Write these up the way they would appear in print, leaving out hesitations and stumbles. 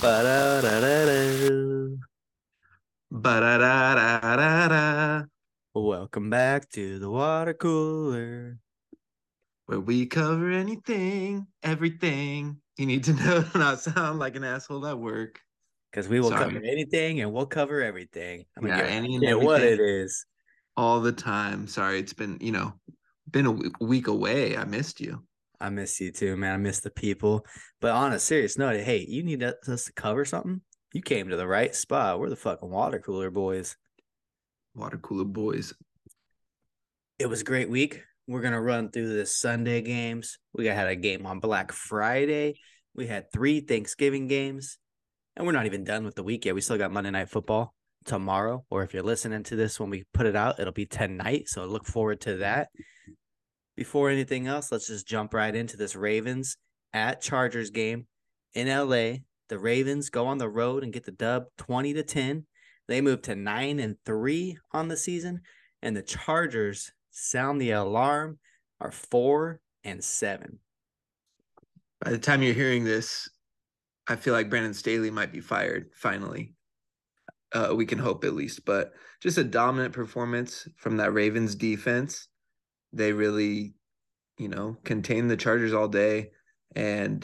Ba-da-da-da-da. Welcome back to the water cooler, where we cover anything, everything you need to know to not sound like an asshole at work. Because we will cover anything and we'll cover everything. What it is. All the time. Sorry, it's been, been a week away. I missed you. I miss you too, man. I miss the people. But on a serious note, hey, you need us to cover something? You came to the right spot. We're the fucking water cooler boys. Water cooler boys. It was a great week. We're going to run through the Sunday games. We had a game on Black Friday. We had 3 Thanksgiving games. And we're not even done with the week yet. We still got Monday Night Football tomorrow. Or if you're listening to this when we put it out, it'll be tonight. So look forward to that. Before anything else, let's just jump right into this Ravens at Chargers game in LA. The Ravens go on the road and get the dub 20-10. They move to 9-3 on the season, and the Chargers sound the alarm, are 4-7. By the time you're hearing this, I feel like Brandon Staley might be fired finally. We can hope at least, but just a dominant performance from that Ravens defense. They really, contained the Chargers all day. And,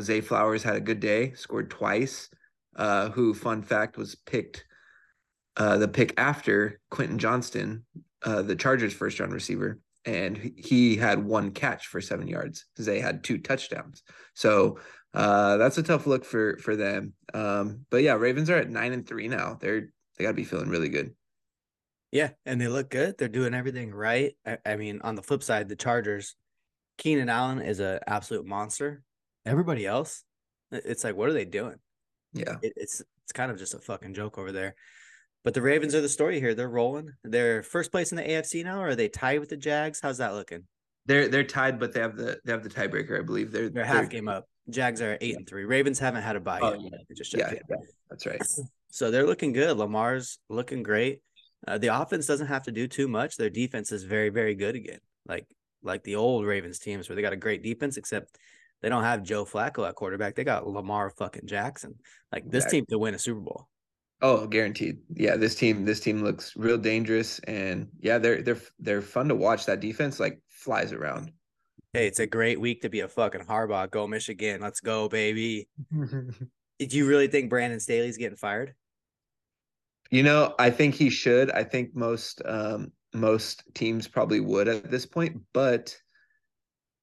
Zay Flowers had a good day, scored twice, who, fun fact, was picked the pick after Quentin Johnston, the Chargers' first-round receiver. And he had 1 catch for 7 yards. Zay had 2 touchdowns. So that's a tough look for them. But, yeah, Ravens are at 9-3 now. They got to be feeling really good. Yeah, and they look good. They're doing everything right. I mean, on the flip side, the Chargers, Keenan Allen is an absolute monster. Everybody else, it's like, what are they doing? Yeah. It's kind of just a fucking joke over there. But the Ravens are the story here. They're rolling. They're first place in the AFC now, or are they tied with the Jags? How's that looking? They're tied, but they have the tiebreaker, I believe. They're half game up. Jags are 8-3. Ravens haven't had a bye yet. Yeah. Yeah, that's right. So they're looking good. Lamar's looking great. The offense doesn't have to do too much. Their defense is very, very good again, like the old Ravens teams where they got a great defense, except they don't have Joe Flacco at quarterback. They got Lamar fucking Jackson. Like this team to win a Super Bowl. Oh, guaranteed. Yeah, this team looks real dangerous, and yeah, they're fun to watch. That defense like flies around. Hey, it's a great week to be a fucking Harbaugh. Go Michigan, let's go, baby. Did you really think Brandon Staley's getting fired? I think he should. I think most teams probably would at this point, but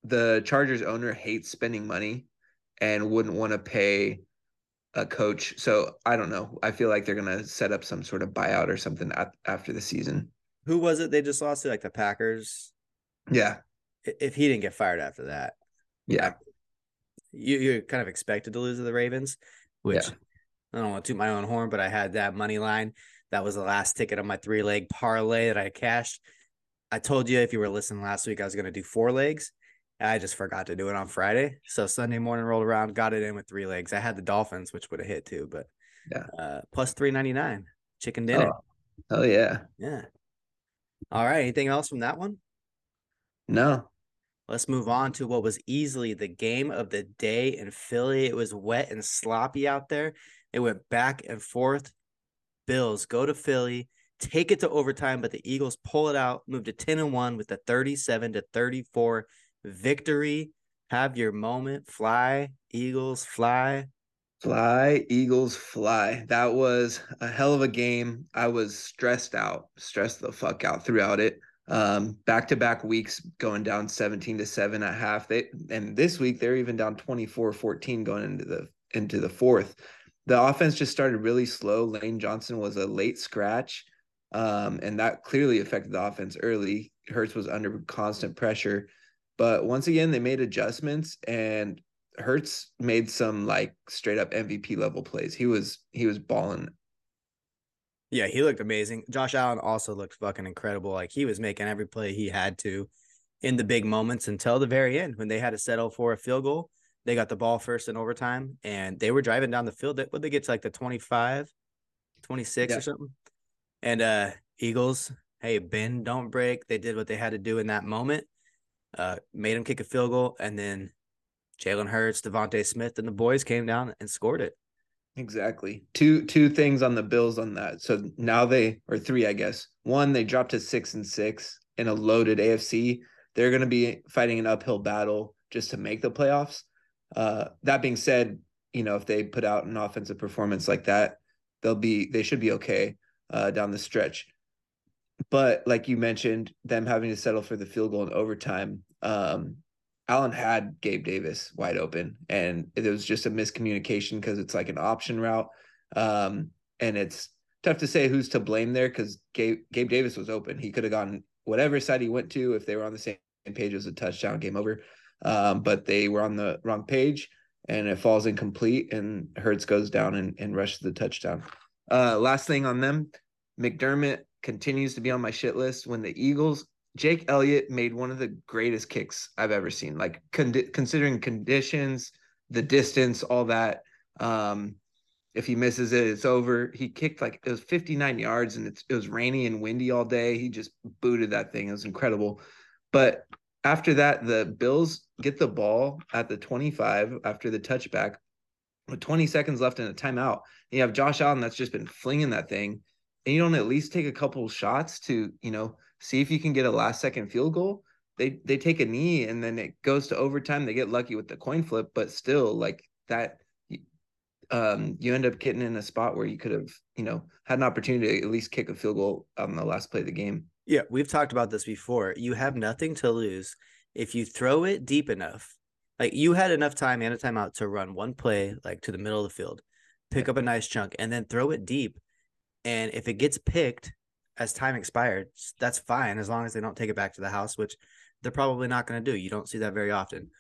the Chargers owner hates spending money and wouldn't want to pay a coach. So I don't know. I feel like they're going to set up some sort of buyout or something after the season. Who was it they just lost to, like the Packers? Yeah. If he didn't get fired after that. Yeah. You're kind of expected to lose to the Ravens, which – I don't want to toot my own horn, but I had that money line. That was the last ticket on my 3-leg parlay that I cashed. I told you if you were listening last week, I was going to do 4 legs. I just forgot to do it on Friday. So Sunday morning rolled around, got it in with 3 legs. I had the Dolphins, which would have hit too, but plus $3.99 chicken dinner. Oh yeah. Yeah. All right. Anything else from that one? No. Let's move on to what was easily the game of the day in Philly. It was wet and sloppy out there. It went back and forth. Bills go to Philly, take it to overtime, but the Eagles pull it out, move to 10-1 with the 37-34 victory. Have your moment. Fly, Eagles, fly. Fly, Eagles, fly. That was a hell of a game. I was stressed the fuck out throughout it. Back-to-back weeks going down 17-7 at half. And this week, they're even down 24-14 going into the fourth. The offense just started really slow. Lane Johnson was a late scratch, and that clearly affected the offense early. Hurts was under constant pressure. But once again, they made adjustments, and Hurts made some, straight-up MVP-level plays. He was balling. Yeah, he looked amazing. Josh Allen also looked fucking incredible. He was making every play he had to in the big moments until the very end when they had to settle for a field goal. They got the ball first in overtime, and they were driving down the field. Would they get to the 25, 26 or something? And Eagles, hey, bend, don't break. They did what they had to do in that moment, made them kick a field goal, and then Jalen Hurts, Devontae Smith, and the boys came down and scored it. Exactly. Two things on the Bills on that. So now they – or three, I guess. One, they dropped to 6-6 in a loaded AFC. They're going to be fighting an uphill battle just to make the playoffs. That being said, you know, if they put out an offensive performance like that, they should be okay down the stretch. But like you mentioned, them having to settle for the field goal in overtime, Allen had Gabe Davis wide open, and it was just a miscommunication because it's like an option route. And it's tough to say who's to blame there because Gabe Davis was open. He could have gotten whatever side he went to. If they were on the same page, it was a touchdown, game over. But they were on the wrong page, and it falls incomplete, and Hurts goes down and rushes the touchdown. Last thing on them, McDermott continues to be on my shit list. When the Eagles, Jake Elliott made one of the greatest kicks I've ever seen, like considering conditions, the distance, all that. If he misses it, it's over. He kicked like it was 59 yards, and it was rainy and windy all day. He just booted that thing. It was incredible. But after that, the Bills get the ball at the 25 after the touchback with 20 seconds left in a timeout. You have Josh Allen that's just been flinging that thing, and you don't at least take a couple shots to, you know, see if you can get a last-second field goal. They take a knee, and then it goes to overtime. They get lucky with the coin flip, but still, like that, you end up getting in a spot where you could have, you know, had an opportunity to at least kick a field goal on the last play of the game. Yeah, we've talked about this before. You have nothing to lose if you throw it deep enough. Like, you had enough time and a timeout to run one play, like, to the middle of the field, pick up a nice chunk, and then throw it deep. And if it gets picked as time expired, that's fine, as long as they don't take it back to the house, which they're probably not going to do. You don't see that very often.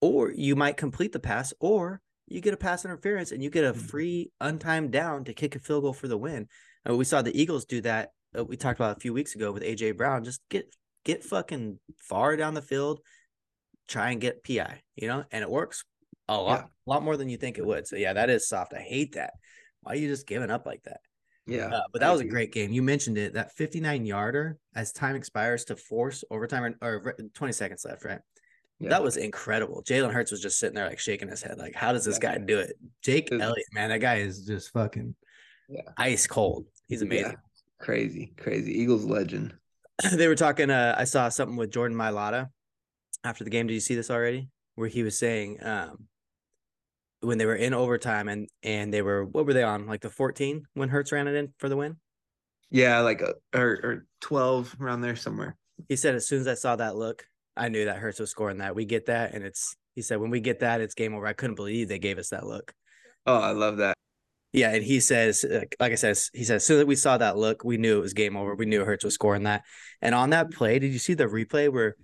Or you might complete the pass, or you get a pass interference, and you get a free, untimed down to kick a field goal for the win. And we saw the Eagles do that. We talked about a few weeks ago with AJ Brown. Just get fucking far down the field, try and get PI, you know, and it works a lot more than you think it would. So yeah, that is soft. I hate that. Why are you just giving up like that? Yeah, but that was a great game. You mentioned it, that 59 yarder as time expires to force overtime, or 20 seconds left, right? Yeah. That was incredible. Jalen Hurts was just sitting there like shaking his head, like, how does this guy do it? Jake Elliott, man, that guy is just fucking ice cold. He's amazing. Yeah. Crazy. Eagles legend. They were talking, I saw something with Jordan Mailata after the game. Did you see this already? Where he was saying when they were in overtime and they were, what were they on? Like the 14 when Hurts ran it in for the win? Yeah, like or 12 around there somewhere. He said, as soon as I saw that look, I knew that Hurts was scoring that. We get that. And he said, when we get that, it's game over. I couldn't believe they gave us that look. Oh, I love that. Yeah, and he says, like I said, he says, as soon as we saw that look, we knew it was game over. We knew Hurts was scoring that. And on that play, did you see the replay where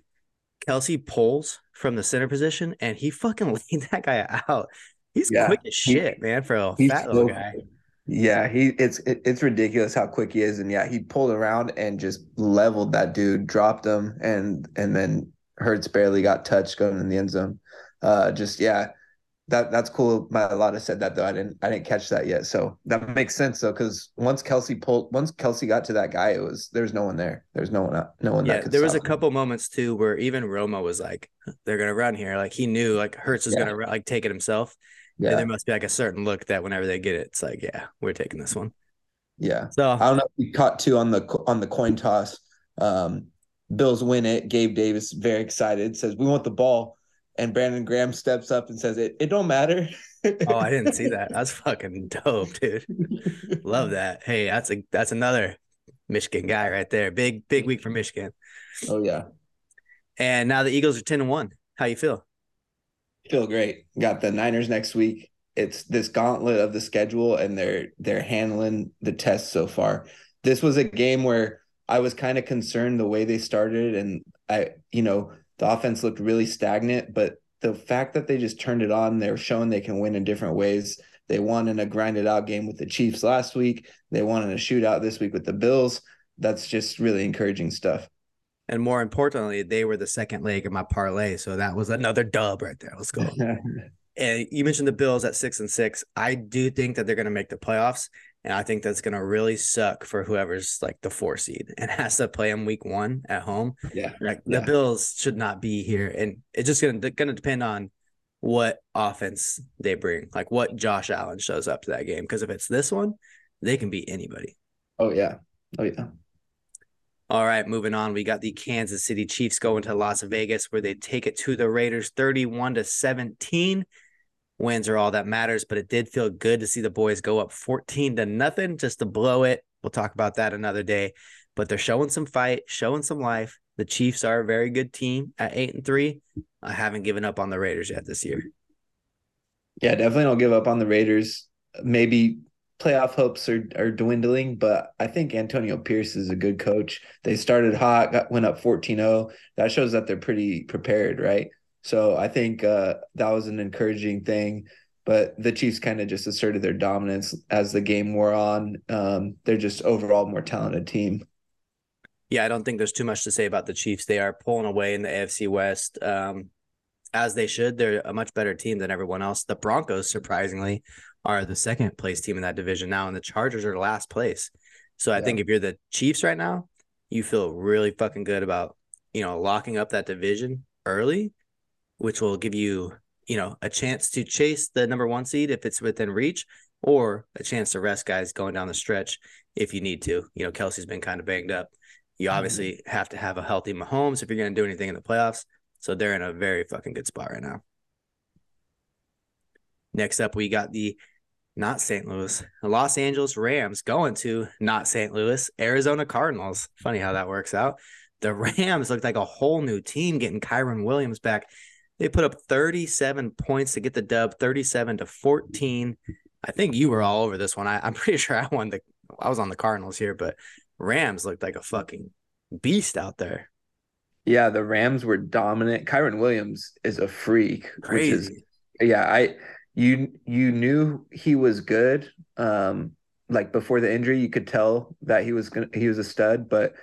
Kelsey pulls from the center position and he fucking laid that guy out? He's quick as shit, man, for a fat little guy. Yeah, it's ridiculous how quick he is. And yeah, he pulled around and just leveled that dude, dropped him, and then Hurts barely got touched going in the end zone. That's cool. Mailata said that, though. I didn't catch that yet. So that makes sense, though, because once Kelsey got to that guy, it was there's no one there. There's no one. Yeah, there was a couple moments too where even Romo was like, "They're gonna run here." Like he knew, like Hurts is gonna like take it himself. Yeah, and there must be like a certain look that whenever they get it, it's like, yeah, we're taking this one. Yeah. So I don't know if we caught two on the coin toss. Bills win it. Gabe Davis very excited says, "We want the ball." And Brandon Graham steps up and says, it don't matter. Oh, I didn't see that. That's fucking dope, dude. Love that. Hey, that's another Michigan guy right there. Big week for Michigan. Oh, yeah. And now the Eagles are 10-1. How you feel? Feel great. Got the Niners next week. It's this gauntlet of the schedule, and they're handling the test so far. This was a game where I was kind of concerned the way they started, and the offense looked really stagnant, but the fact that they just turned it on, they're showing they can win in different ways. They won in a grinded-out game with the Chiefs last week. They won in a shootout this week with the Bills. That's just really encouraging stuff. And more importantly, they were the second leg of my parlay, so that was another dub right there. Let's go. And you mentioned the Bills at 6-6. I do think that they're going to make the playoffs, and I think that's going to really suck for whoever's like the 4 seed and has to play them week 1 at home. Yeah, like the Bills should not be here, and it's just going to depend on what offense they bring, like what Josh Allen shows up to that game. Because if it's this one, they can beat anybody. Oh, yeah. Oh, yeah. All right, moving on. We got the Kansas City Chiefs going to Las Vegas, where they take it to the Raiders 31-17. Wins are all that matters, but it did feel good to see the boys go up 14-0 just to blow it. We'll talk about that another day. But they're showing some fight, showing some life. The Chiefs are a very good team at 8-3. I haven't given up on the Raiders yet this year. Yeah, definitely don't give up on the Raiders. Maybe playoff hopes are dwindling, but I think Antonio Pierce is a good coach. They started hot, went up 14-0. That shows that they're pretty prepared, right? So I think that was an encouraging thing. But the Chiefs kind of just asserted their dominance as the game wore on. They're just overall more talented team. Yeah, I don't think there's too much to say about the Chiefs. They are pulling away in the AFC West, as they should. They're a much better team than everyone else. The Broncos, surprisingly, are the second-place team in that division now, and the Chargers are last place. So I think if you're the Chiefs right now, you feel really fucking good about, you know, locking up that division early, which will give you, you know, a chance to chase the number one seed if it's within reach, or a chance to rest guys going down the stretch if you need to. You know, Kelsey's been kind of banged up. You obviously have to have a healthy Mahomes if you're going to do anything in the playoffs. So they're in a very fucking good spot right now. Next up, we got the not St. Louis, the Los Angeles Rams going to not St. Louis, Arizona Cardinals. Funny how that works out. The Rams looked like a whole new team getting Kyren Williams back. They put up 37 points to get the dub, 37-14. I think you were all over this one. I'm pretty sure I was on the Cardinals here, but Rams looked like a fucking beast out there. Yeah, the Rams were dominant. Kyren Williams is a freak. Crazy. You knew he was good. Like before the injury, you could tell that he was a stud, but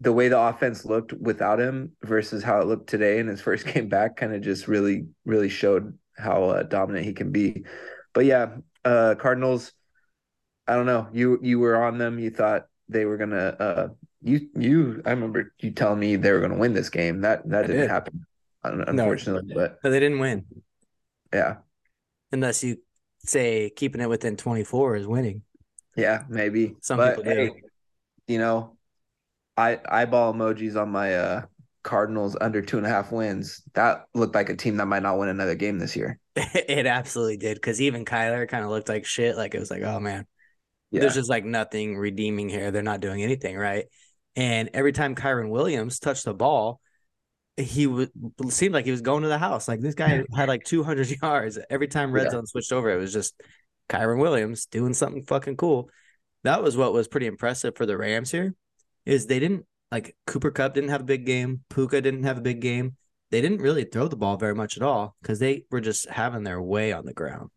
the way the offense looked without him versus how it looked today in his first game back kind of just really, really showed how dominant he can be. But yeah, Cardinals, I don't know. You were on them. You thought they were going to I remember you telling me they were going to win this game. That didn't happen, unfortunately. No, they didn't win. Yeah. Unless you say keeping it within 24 is winning. Yeah, maybe. Some people do. Hey, you know, eyeball emojis on my Cardinals under 2.5 wins. That looked like a team that might not win another game this year. It absolutely did, because even Kyler kind of looked like shit. Like, it was like, oh, man. Yeah. There's just, like, nothing redeeming here. They're not doing anything right. And every time Kyren Williams touched the ball, seemed like he was going to the house. Like, this guy had, like, 200 yards. Every time red zone switched over, it was just Kyren Williams doing something fucking cool. That was what was pretty impressive for the Rams here. Is they didn't, like, Cooper Kupp didn't have a big game. Puka didn't have a big game. They didn't really throw the ball very much at all because they were just having their way on the ground.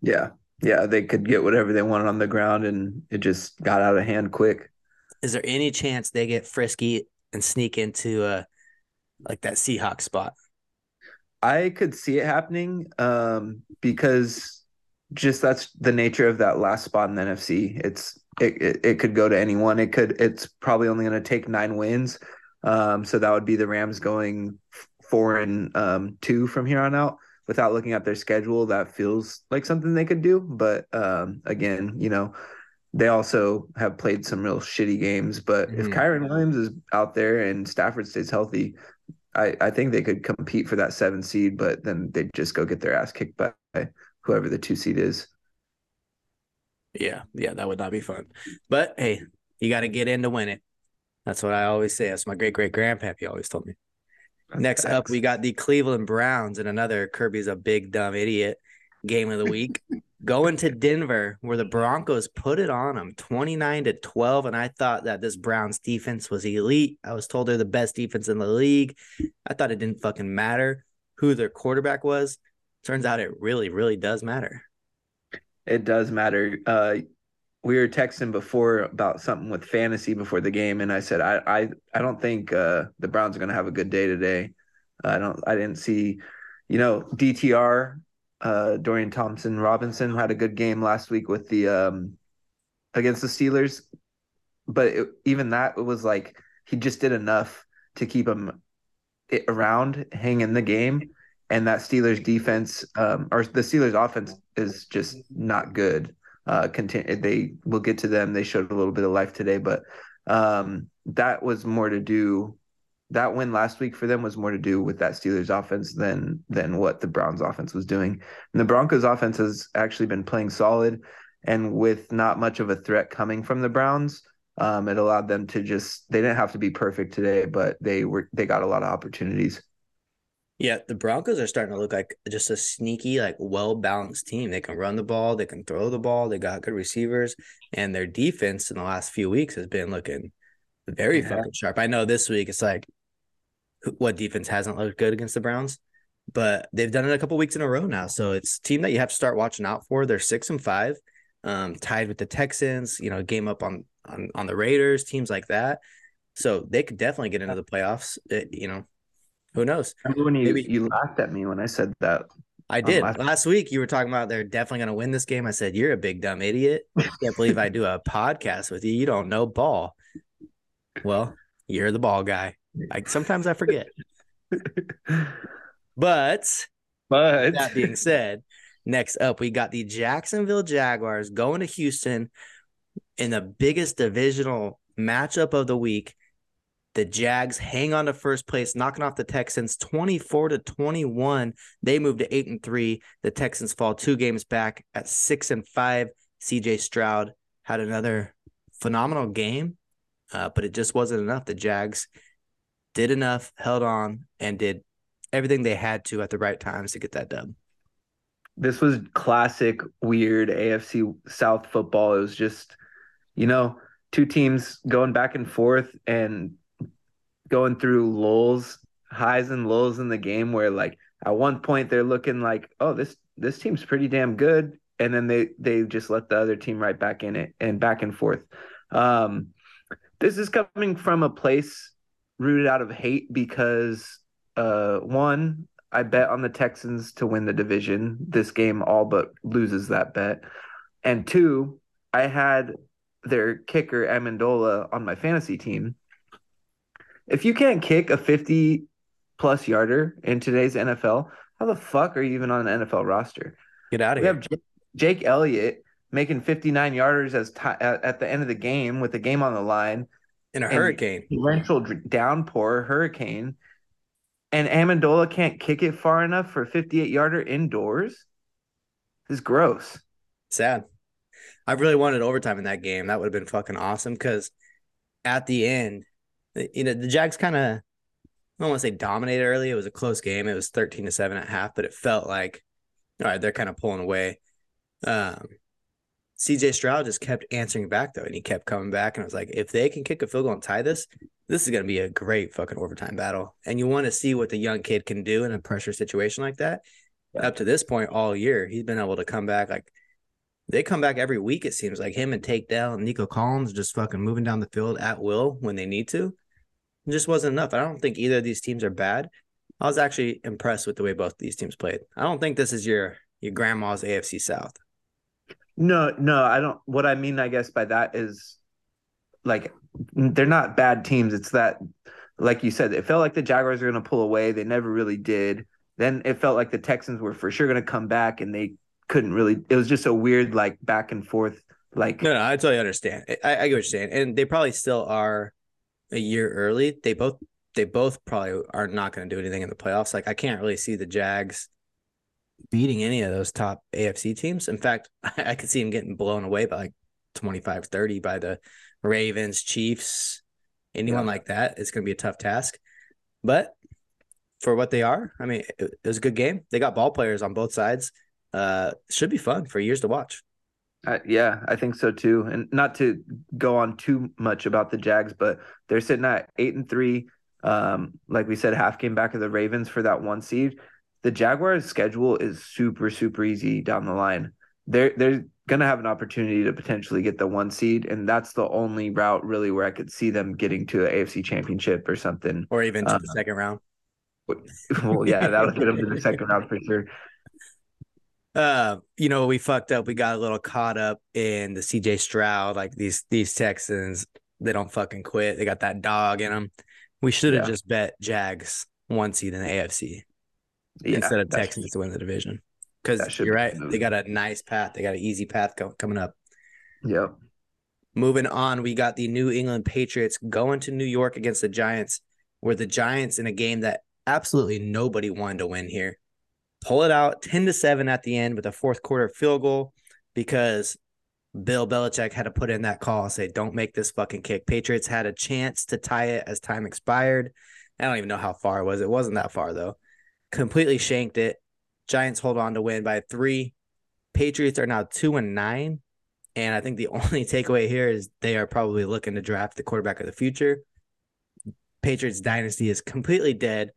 Yeah. Yeah, they could get whatever they wanted on the ground, and it just got out of hand quick. Is there any chance they get frisky and sneak into like that Seahawks spot? I could see it happening because just that's the nature of that last spot in the NFC. It could go to anyone. It's probably only going to take 9 wins. So that would be the Rams going 4-2 from here on out. Without looking at their schedule, that feels like something they could do. But again, you know, they also have played some real shitty games. But if Kyren Williams is out there and Stafford stays healthy, I think they could compete for that 7 seed, but then they just go get their ass kicked by whoever the 2 seed is. Yeah, that would not be fun. But, hey, you got to get in to win it. That's what I always say. That's my great-great-grandpappy always told me. Next up, we got the Cleveland Browns, and another Kirby's a big dumb idiot game of the week, going to Denver, where the Broncos put it on them 29-12. And I thought that this Browns defense was elite. I was told they're the best defense in the league. I thought it didn't fucking matter who their quarterback was. Turns out it really, really does matter. It does matter. We were texting before about something with fantasy before the game, and I said I don't think the Browns are going to have a good day today. I didn't see, you know, DTR, Dorian Thompson Robinson had a good game last week with the against the Steelers, but it was like he just did enough to keep him around, hang in the game, and that Steelers defense or the Steelers offense is just not good. They will get to them. They showed a little bit of life today, but that was more to do. That win last week for them was more to do with that Steelers offense than what the Browns offense was doing. And the Broncos offense has actually been playing solid, and with not much of a threat coming from the Browns, it allowed them to just, they didn't have to be perfect today, but they got a lot of opportunities. Yeah, the Broncos are starting to look like just a sneaky, like well-balanced team. They can run the ball, they can throw the ball, they got good receivers, and their defense in the last few weeks has been looking very fucking sharp. I know this week it's like, what defense hasn't looked good against the Browns? But they've done it a couple weeks in a row now, so it's a team that you have to start watching out for. They're 6-5, tied with the Texans, you know, game up on the Raiders, teams like that. So they could definitely get into the playoffs, Who knows? I remember when you laughed at me when I said that. I did. Last week you were talking about they're definitely going to win this game. I said, you're a big dumb idiot. I can't believe I do a podcast with you. You don't know ball. Well, you're the ball guy. Sometimes I forget. But that being said, next up we got the Jacksonville Jaguars going to Houston in the biggest divisional matchup of the week. The Jags hang on to first place, knocking off the Texans 24-21. They move to 8-3. The Texans fall 2 games back at 6-5. CJ Stroud had another phenomenal game, but it just wasn't enough. The Jags did enough, held on, and did everything they had to at the right times to get that dub. This was classic weird AFC South football. It was just, two teams going back and forth and going through lulls, highs and lulls in the game, where like at one point they're looking like, oh, this team's pretty damn good, and then they just let the other team right back in it, and back and forth. This is coming from a place rooted out of hate because one, I bet on the Texans to win the division. This game all but loses that bet. And two, I had their kicker Amendola on my fantasy team. If you can't kick a 50-plus yarder in today's NFL, how the fuck are you even on an NFL roster? Get out of here. We have Jake Elliott making 59-yarders at the end of the game with the game on the line. In a hurricane. Torrential downpour, hurricane. And Amendola can't kick it far enough for a 58-yarder indoors? This is gross. Sad. I really wanted overtime in that game. That would have been fucking awesome, because at the end, the Jags kind of, I don't want to say dominated early. It was a close game. It was 13-7 at half, but it felt like, all right, they're kind of pulling away. CJ Stroud just kept answering back, though, and he kept coming back. And I was like, if they can kick a field goal and tie this is going to be a great fucking overtime battle. And you want to see what the young kid can do in a pressure situation like that. Yeah. Up to this point all year, he's been able to come back. Like, they come back every week, it seems like. Him and Takedown and Nico Collins just fucking moving down the field at will when they need to. It just wasn't enough. I don't think either of these teams are bad. I was actually impressed with the way both these teams played. I don't think this is your grandma's AFC South. No, I don't. What I mean, I guess, by that is, like, they're not bad teams. It's that, like you said, it felt like the Jaguars were going to pull away. They never really did. Then it felt like the Texans were for sure going to come back, and they couldn't really. It was just a weird, like, back and forth. Like, no, I totally understand. I get what you're saying, and they probably still are a year early. They both probably are not going to do anything in the playoffs. Like, I can't really see the Jags beating any of those top AFC teams. In fact, I could see them getting blown away by like 25-30 by the Ravens, Chiefs, anyone like that. It's going to be a tough task, but for what they are, I mean, it was a good game. They got ball players on both sides. Should be fun for years to watch. Yeah, I think so too. And not to go on too much about the Jags, but they're sitting at 8-3. Like we said, half game back of the Ravens for that one seed. The Jaguars' schedule is super, super easy down the line. They're going to have an opportunity to potentially get the one seed, and that's the only route really where I could see them getting to an AFC championship or something. Or even to the second round. Well, yeah, that'll get them to the second round for sure. We fucked up. We got a little caught up in the CJ Stroud. Like, these Texans, they don't fucking quit. They got that dog in them. We should have just bet Jags one seed in the AFC. instead of Texans to win the division. Because you're right, they got a nice path. They got an easy path coming up. Yep. Moving on, we got the New England Patriots going to New York against the Giants, where the Giants, in a game that absolutely nobody wanted to win here, pull it out 10-7 at the end with a fourth quarter field goal because Bill Belichick had to put in that call and say, don't make this fucking kick. Patriots had a chance to tie it as time expired. I don't even know how far it was. It wasn't that far, though. Completely shanked it. Giants hold on to win by 3. Patriots are now 2-9. And I think the only takeaway here is they are probably looking to draft the quarterback of the future. Patriots dynasty is completely dead.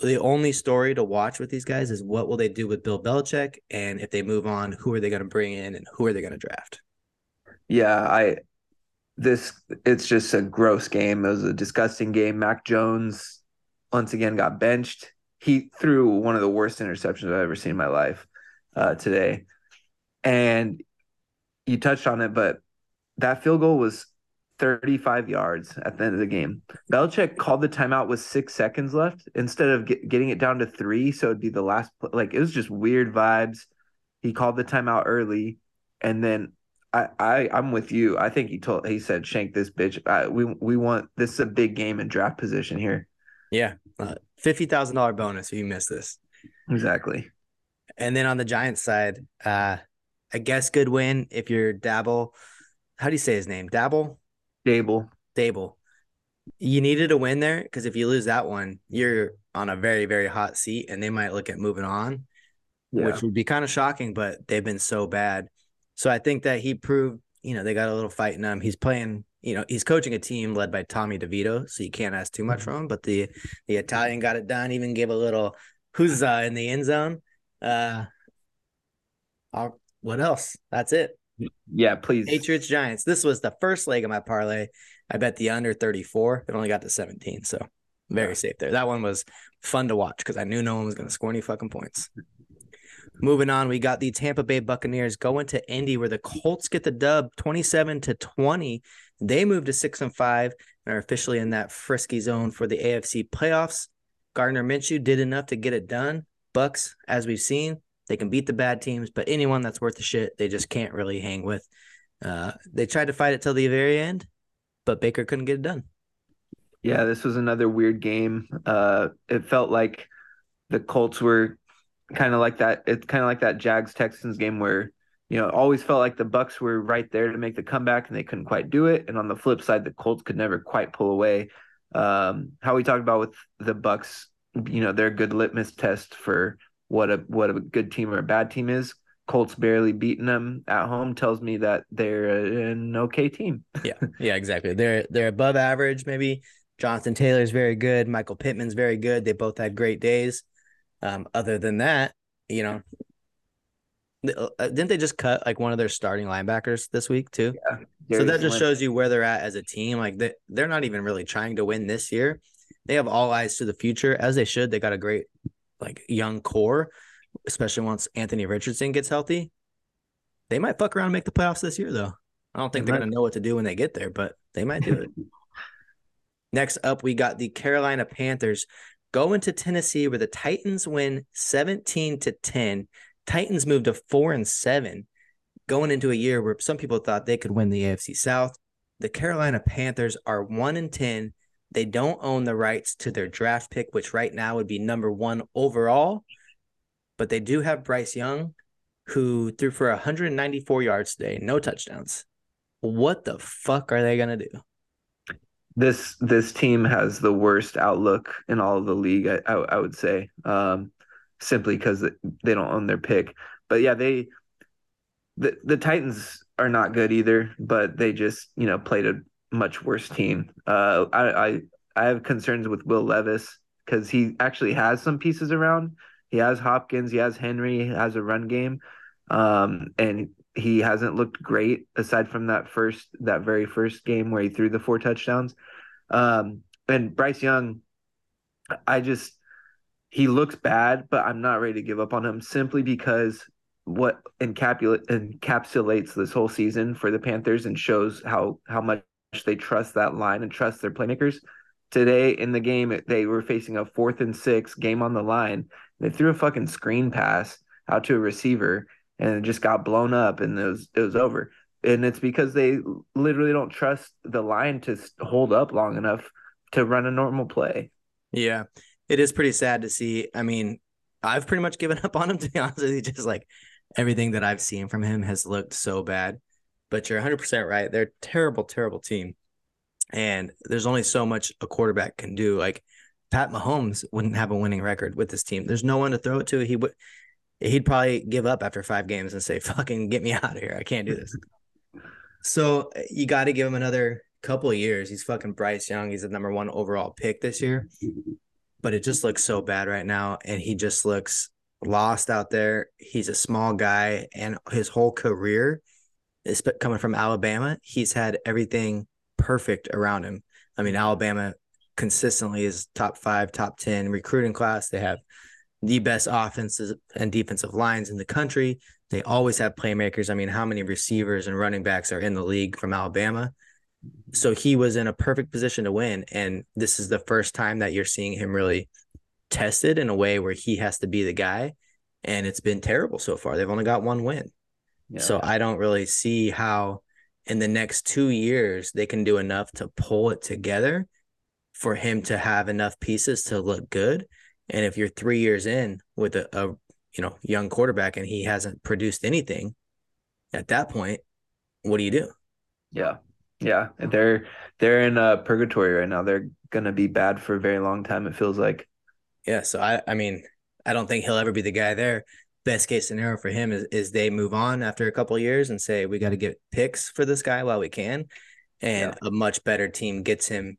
The only story to watch with these guys is what will they do with Bill Belichick? And if they move on, who are they going to bring in and who are they going to draft? Yeah, it's just a gross game. It was a disgusting game. Mac Jones once again got benched. He threw one of the worst interceptions I've ever seen in my life today. And you touched on it, but that field goal was 35 yards at the end of the game. Belichick called the timeout with 6 seconds left instead of getting it down to 3, so it'd be the last play. Like, it was just weird vibes. He called the timeout early, and then I'm with you. I think he said, "Shank this bitch." We want this is a big game in draft position here. Yeah, $50,000 bonus if you miss this. Exactly. And then on the Giants side, I guess good win if you're Dabble. How do you say his name? Dable. You needed a win there because if you lose that one, you're on a very, very hot seat, and they might look at moving on, which would be kind of shocking. But they've been so bad, so I think that he proved, they got a little fight in him. He's playing, he's coaching a team led by Tommy DeVito, so you can't ask too much from him. But the Italian got it done. Even gave a little huzzah in the end zone. What else? That's it. Yeah, please. Patriots Giants. This was the first leg of my parlay. I bet the under 34. It only got to 17, so very safe there. That one was fun to watch because I knew no one was going to score any fucking points. Moving on, we got the Tampa Bay Buccaneers going to Indy, where the Colts get the dub 27-20. They move to 6-5 and are officially in that frisky zone for the AFC playoffs. Gardner Minshew did enough to get it done. Bucks, as we've seen, they can beat the bad teams, but anyone that's worth the shit, they just can't really hang with. They tried to fight it till the very end, but Baker couldn't get it done. Yeah, this was another weird game. It felt like the Colts were kind of like that. It's kind of like that Jags-Texans game where, it always felt like the Bucs were right there to make the comeback, and they couldn't quite do it. And on the flip side, the Colts could never quite pull away. How we talked about with the Bucs, they're a good litmus test for what a good team or a bad team is. Colts barely beating them at home tells me that they're an okay team. Yeah, exactly. They're above average, maybe. Jonathan Taylor's very good. Michael Pittman's very good. They both had great days. Other than that, didn't they just cut like one of their starting linebackers this week too? Yeah, so that just shows you where they're at as a team. Like they're not even really trying to win this year. They have all eyes to the future, as they should. They got a great young core, especially once Anthony Richardson gets healthy. They might fuck around and make the playoffs this year, though. I don't think they're going to know what to do when they get there, but they might do it. Next up, we got the Carolina Panthers going to Tennessee, where the Titans win 17-10. Titans moved to 4-7, going into a year where some people thought they could win the AFC South. The Carolina Panthers are 1-10. They don't own the rights to their draft pick, which right now would be number 1 overall. But they do have Bryce Young, who threw for 194 yards today, no touchdowns. What the fuck are they going to do? This team has the worst outlook in all of the league, I would say, simply because they don't own their pick. But, yeah, the Titans are not good either, but they just, played a much worse team. I have concerns with Will Levis because he actually has some pieces around. He has Hopkins, he has Henry, he has a run game, and he hasn't looked great aside from that very first game where he threw the 4 touchdowns. And Bryce Young, he looks bad, but I'm not ready to give up on him simply because what encapsulates this whole season for the Panthers and shows how much they trust that line and trust their playmakers today in the game, they were facing a 4th and 6 game on the line. They threw a fucking screen pass out to a receiver and it just got blown up, and it was over. And it's because they literally don't trust the line to hold up long enough to run a normal play. Yeah, it is pretty sad to see. I mean, I've pretty much given up on him, to be honest with you. Just like everything that I've seen from him has looked so bad. But you're 100% right. They're a terrible, terrible team. And there's only so much a quarterback can do. Like Pat Mahomes wouldn't have a winning record with this team. There's no one to throw it to. He'd probably give up after 5 games and say, fucking get me out of here. I can't do this. So you got to give him another couple of years. He's fucking Bryce Young. He's the #1 overall pick this year. But it just looks so bad right now. And he just looks lost out there. He's a small guy. And his whole career is coming from Alabama. He's had everything perfect around him. I mean, Alabama consistently is top 5, top 10 recruiting class. They have the best offenses and defensive lines in the country. They always have playmakers. I mean, how many receivers and running backs are in the league from Alabama? So he was in a perfect position to win. And this is the first time that you're seeing him really tested in a way where he has to be the guy. And it's been terrible so far. They've only got 1 win. Yeah. So I don't really see how in the next 2 years they can do enough to pull it together for him to have enough pieces to look good. And if you're 3 years in with a young quarterback and he hasn't produced anything, at that point, what do you do? Yeah. Yeah. They're in a purgatory right now. They're going to be bad for a very long time, it feels like. Yeah. So, I mean, I don't think he'll ever be the guy there. Best case scenario for him is they move on after a couple of years and say, we got to get picks for this guy while we can. And a much better team gets him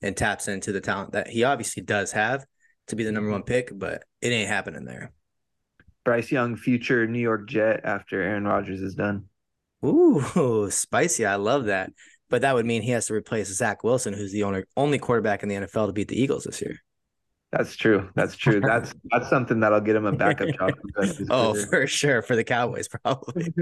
and taps into the talent that he obviously does have to be the #1 pick, but it ain't happening there. Bryce Young, future New York Jet after Aaron Rodgers is done. Ooh, spicy. I love that. But that would mean he has to replace Zach Wilson, who's the only quarterback in the NFL to beat the Eagles this year. That's true. That's something that'll get him a backup job. Oh, for sure. For the Cowboys, probably.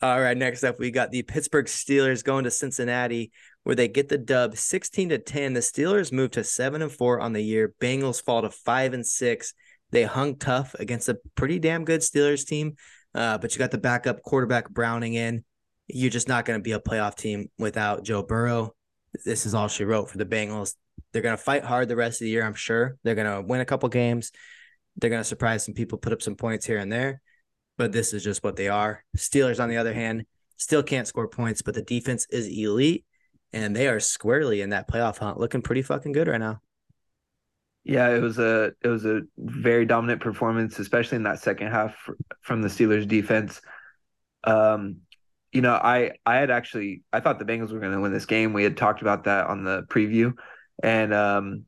All right, next up, we got the Pittsburgh Steelers going to Cincinnati, where they get the dub 16-10. The Steelers move to 7-4 on the year. Bengals fall to 5-6. They hung tough against a pretty damn good Steelers team, but you got the backup quarterback Browning in. You're just not going to be a playoff team without Joe Burrow. This is all she wrote for the Bengals. They're going to fight hard the rest of the year, I'm sure. They're going to win a couple games. They're going to surprise some people, put up some points here and there. But this is just what they are. Steelers, on the other hand, still can't score points, but the defense is elite, and they are squarely in that playoff hunt, looking pretty fucking good right now. Yeah, it was a very dominant performance, especially in that second half from the Steelers defense. I thought the Bengals were going to win this game. We had talked about that on the preview, and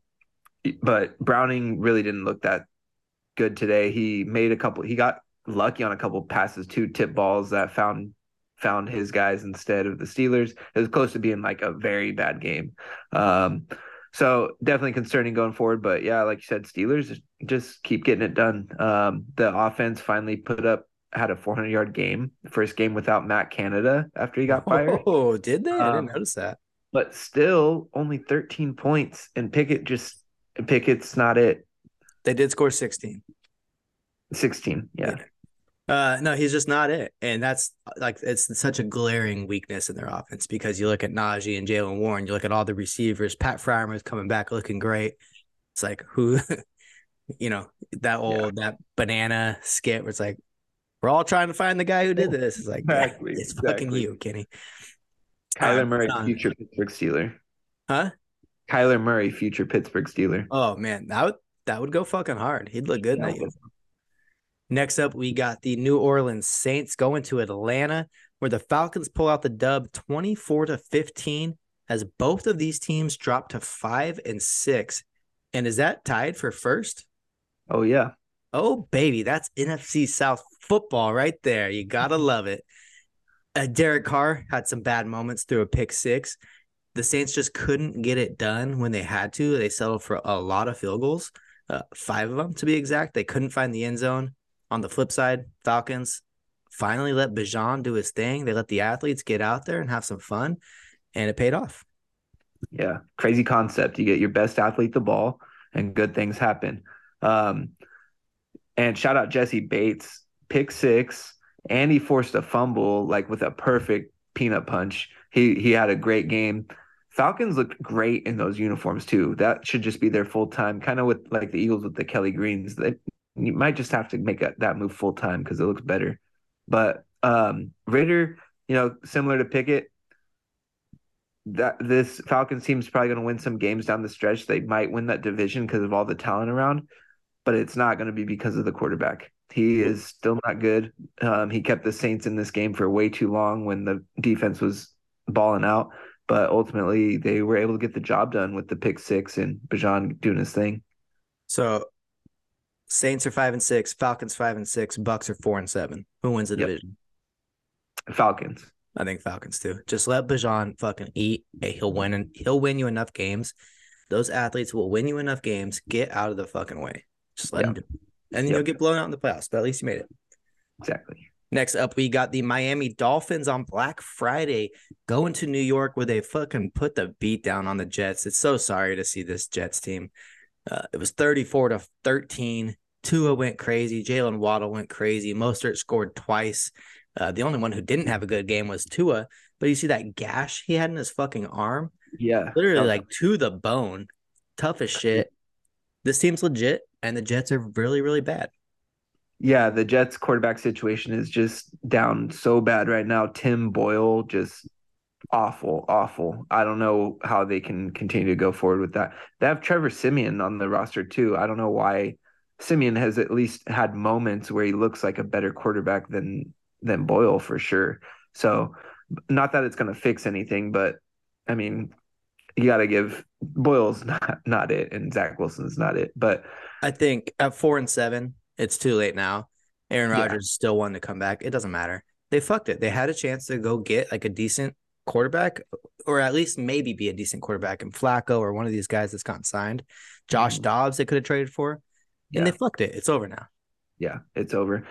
but Browning really didn't look that good today. He got lucky on a couple passes, 2 tip balls that found his guys instead of the Steelers. It was close to being like a very bad game. So definitely concerning going forward, but yeah, like you said, Steelers just keep getting it done. The offense finally had a 400-yard game, first game without Matt Canada after he got fired. Oh, did they? I didn't notice that. But still, only 13 points, and Pickett's not it. They did score 16. 16, yeah. No, he's just not it, and that's like it's such a glaring weakness in their offense because you look at Najee and Jalen Warren, you look at all the receivers. Pat Fryermuth coming back looking great. It's like who, that banana skit where it's like we're all trying to find the guy who did this. It's like exactly, yeah, it's fucking you, Kenny. Kyler Murray, future Pittsburgh Steeler. Huh? Kyler Murray, future Pittsburgh Steeler. Oh man, that would go fucking hard. He'd look good in that uniform. Next up, we got the New Orleans Saints going to Atlanta, where the Falcons pull out the dub 24-15 as both of these teams drop to 5-6. And is that tied for first? Oh, yeah. Oh, baby, that's NFC South football right there. You got to love it. Derek Carr had some bad moments through a pick six. The Saints just couldn't get it done when they had to. They settled for a lot of field goals, 5 of them to be exact. They couldn't find the end zone. On the flip side, Falcons finally let Bijan do his thing. They let the athletes get out there and have some fun, and it paid off. Yeah, crazy concept. You get your best athlete the ball, and good things happen. And shout out Jesse Bates, pick six, and he forced a fumble like with a perfect peanut punch. He had a great game. Falcons look great in those uniforms too. That should just be their full time, kind of with like the Eagles with the Kelly Greens. They, you might just have to make that move full time because it looks better. But Ritter, you know, similar to Pickett, that this Falcons team is probably going to win some games down the stretch. They might win that division because of all the talent around, but it's not going to be because of the quarterback. He is still not good. He kept the Saints in this game for way too long when the defense was balling out, but ultimately they were able to get the job done with the pick six and Bijan doing his thing. So Saints are 5-6, Falcons 5-6, Bucks are 4-7. Who wins the division? Falcons. I think Falcons too. Just let Bijan fucking eat. Hey, he'll win, and he'll win you enough games. Those athletes will win you enough games. Get out of the fucking way. Just let him do it. And you'll get blown out in the playoffs, but at least you made it. Exactly. Next up, we got the Miami Dolphins on Black Friday going to New York where they fucking put the beat down on the Jets. It's so sorry to see this Jets team. It was 34-13. Tua went crazy. Jalen Waddle went crazy. Mostert scored twice. The only one who didn't have a good game was Tua, but you see that gash he had in his fucking arm? Yeah. Literally like to the bone. Tough as shit. This team's legit, and the Jets are really, really bad. Yeah, the Jets quarterback situation is just down so bad right now. Tim Boyle, just awful. I don't know how they can continue to go forward with that. They have Trevor Siemian on the roster too. I don't know why. Siemian has at least had moments where he looks like a better quarterback than Boyle for sure. So not that it's going to fix anything, but I mean, you got to give Boyle's not it. And Zach Wilson's not it, but I think at 4-7, it's too late now. Aaron Rodgers still wanted to come back. It doesn't matter. They fucked it. They had a chance to go get like a decent quarterback, or at least maybe be a decent quarterback in Flacco or one of these guys that's gotten signed. Josh Dobbs they could have traded for, and they fucked it. It's over now. Yeah, it's over.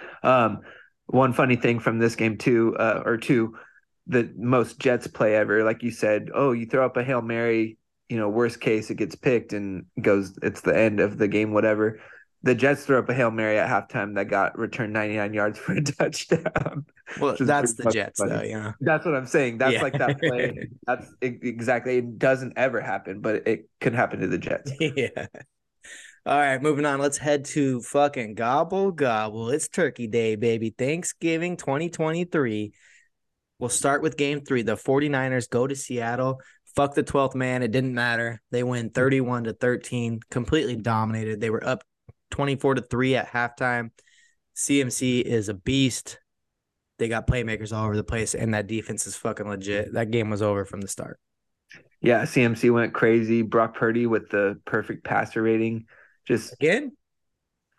One funny thing from this game too, the most Jets play ever, like you said, you throw up a Hail Mary, you know, worst case it gets picked and goes, it's the end of the game, whatever. The Jets threw up a Hail Mary at halftime that got returned 99 yards for a touchdown. Well, that's the Jets, though, yeah. That's what I'm saying. That's like that play. That's exactly. It doesn't ever happen, but it could happen to the Jets. Yeah. All right, moving on. Let's head to fucking gobble gobble. It's Turkey Day, baby. Thanksgiving 2023. We'll start with game 3. The 49ers go to Seattle. Fuck the 12th man. It didn't matter. They win 31-13. Completely dominated. They were up 24-3 at halftime. CMC is a beast. They got playmakers all over the place, and that defense is fucking legit. That game was over from the start. Yeah, CMC went crazy. Brock Purdy with the perfect passer rating. Just again?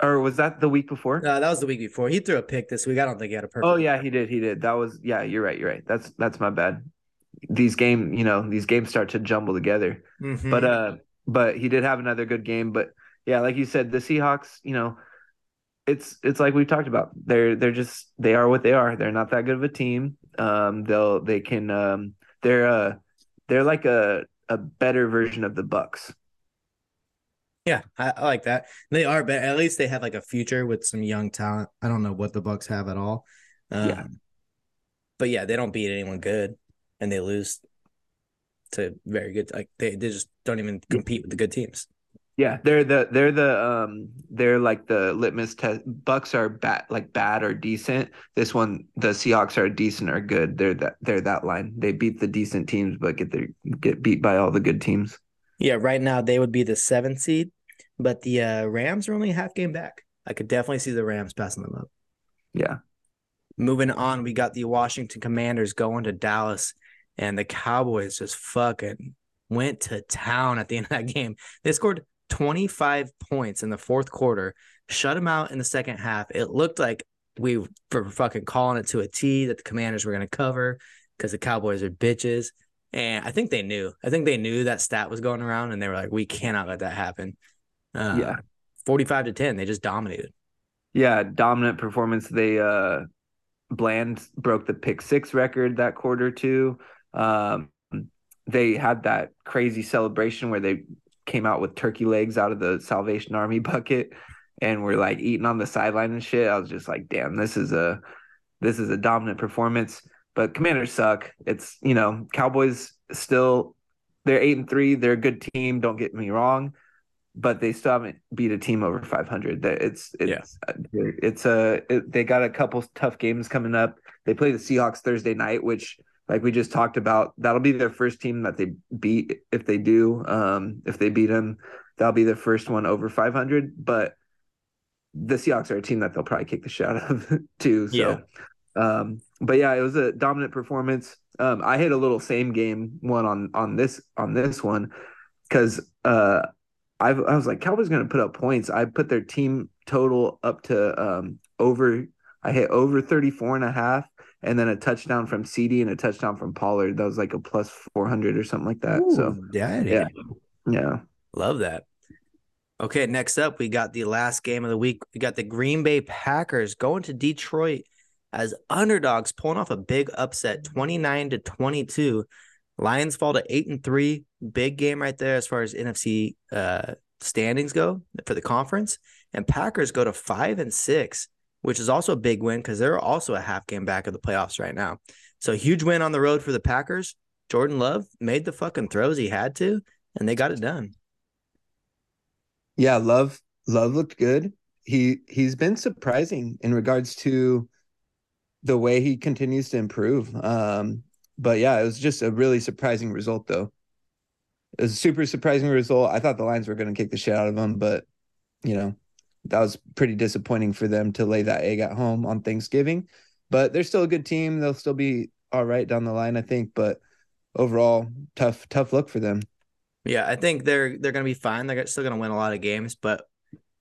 Or was that the week before? No, that was the week before. He threw a pick this week. I don't think he had a perfect. Oh yeah, he did. That was you're right. That's my bad. These games start to jumble together. Mm-hmm. But he did have another good game, but yeah, like you said, the Seahawks, you know, it's like we've talked about. They are what they are. They're not that good of a team. They're like a better version of the Bucks. Yeah, I like that. They are, but at least they have like a future with some young talent. I don't know what the Bucks have at all. But yeah, they don't beat anyone good, and they lose to very good. Like they just don't even compete with the good teams. Yeah, they're like the litmus test. Bucks are bad or decent. This one, the Seahawks are decent or good. They're that line. They beat the decent teams, but get beat by all the good teams. Yeah, right now they would be the 7th seed, but the Rams are only a half game back. I could definitely see the Rams passing them up. Yeah. Moving on, we got the Washington Commanders going to Dallas, and the Cowboys just fucking went to town at the end of that game. They scored 25 points in the fourth quarter, shut them out in the second half. It looked like we were fucking calling it to a T that the Commanders were going to cover because the Cowboys are bitches. And I think they knew. I think they knew that stat was going around, and they were like, we cannot let that happen. 45-10. They just dominated. Yeah, dominant performance. They Bland broke the pick six record that quarter too. they had that crazy celebration where they came out with turkey legs out of the Salvation Army bucket and were like eating on the sideline and shit. I was just like, damn, this is a dominant performance. But Commanders suck. It's, you know, Cowboys still, they're 8-3. They're a good team. Don't get me wrong, but they still haven't beat a team over 500. They got a couple tough games coming up. They play the Seahawks Thursday night, which, like we just talked about, that'll be their first team that they beat. If they do, if they beat them, that'll be their first one over 500. But the Seahawks are a team that they'll probably kick the shit out of too. So, yeah. But yeah, it was a dominant performance. I hit a little same game one on this one because I was like, Cowboys going to put up points. I put their team total up to I hit over 34.5, and then a touchdown from CD and a touchdown from Pollard. That was like a plus 400 or something like that. Ooh, so yeah, love that. Okay, next up we got the last game of the week. We got the Green Bay Packers going to Detroit as underdogs, pulling off a big upset, 29-22. Lions fall to 8-3. Big game right there as far as NFC standings go for the conference. And Packers go to 5-6, which is also a big win because they're also a half game back of the playoffs right now. So huge win on the road for the Packers. Jordan Love made the fucking throws he had to, and they got it done. Yeah, Love looked good. He's been surprising in regards to the way he continues to improve. But yeah, it was just a really surprising result, though. It was a super surprising result. I thought the Lions were going to kick the shit out of them, but, you know, that was pretty disappointing for them to lay that egg at home on Thanksgiving. But they're still a good team. They'll still be all right down the line, I think. But overall, tough look for them. Yeah, I think they're going to be fine. They're still going to win a lot of games, but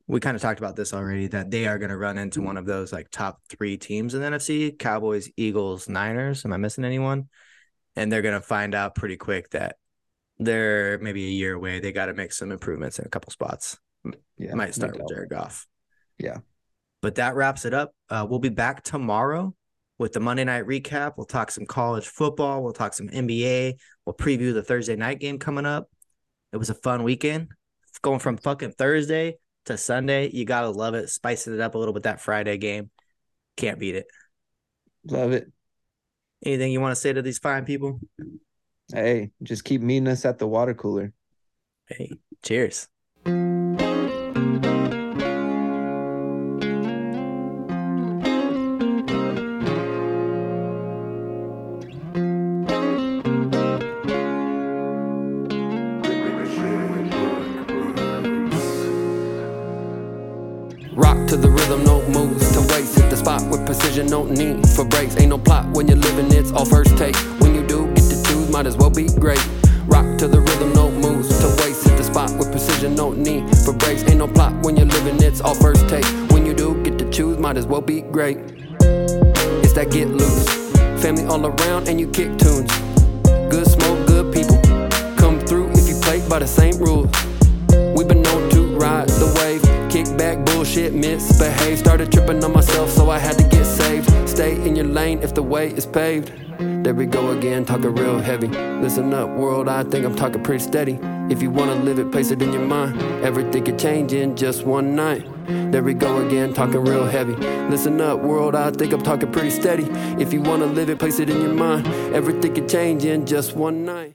we kind of talked about this already, that they are going to run into one of those like top three teams in the NFC, Cowboys, Eagles, Niners. Am I missing anyone? And they're going to find out pretty quick that they're maybe a year away. They got to make some improvements in a couple spots. Yeah, might start with Jared Goff. Yeah. But that wraps it up. We'll be back tomorrow with the Monday night recap. We'll talk some college football. We'll talk some NBA. We'll preview the Thursday night game coming up. It was a fun weekend. It's going from fucking Thursday to Sunday. You got to love it. Spicing it up a little bit, that Friday game. Can't beat it. Love it. Anything you want to say to these fine people? Hey, just keep meeting us at the water cooler. Hey, cheers. With precision, no need for breaks. Ain't no plot when you're living, it's all first take. When you do get to choose, might as well be great. Rock to the rhythm, no moves to waste. Hit the spot with precision, no need for breaks. Ain't no plot when you're living, it's all first take. When you do get to choose, might as well be great. It's that get loose. Family all around and you kick tunes. Good smoke, good people. Come through if you play by the same rules. We've been known to ride the wave. Kick back, bullshit, misbehave. Started tripping on myself, so I had to get saved. Stay in your lane if the way is paved. There we go again, talking real heavy. Listen up, world, I think I'm talking pretty steady. If you wanna live it, place it in your mind. Everything could change in just one night. There we go again, talking real heavy. Listen up, world, I think I'm talking pretty steady. If you wanna live it, place it in your mind. Everything could change in just one night.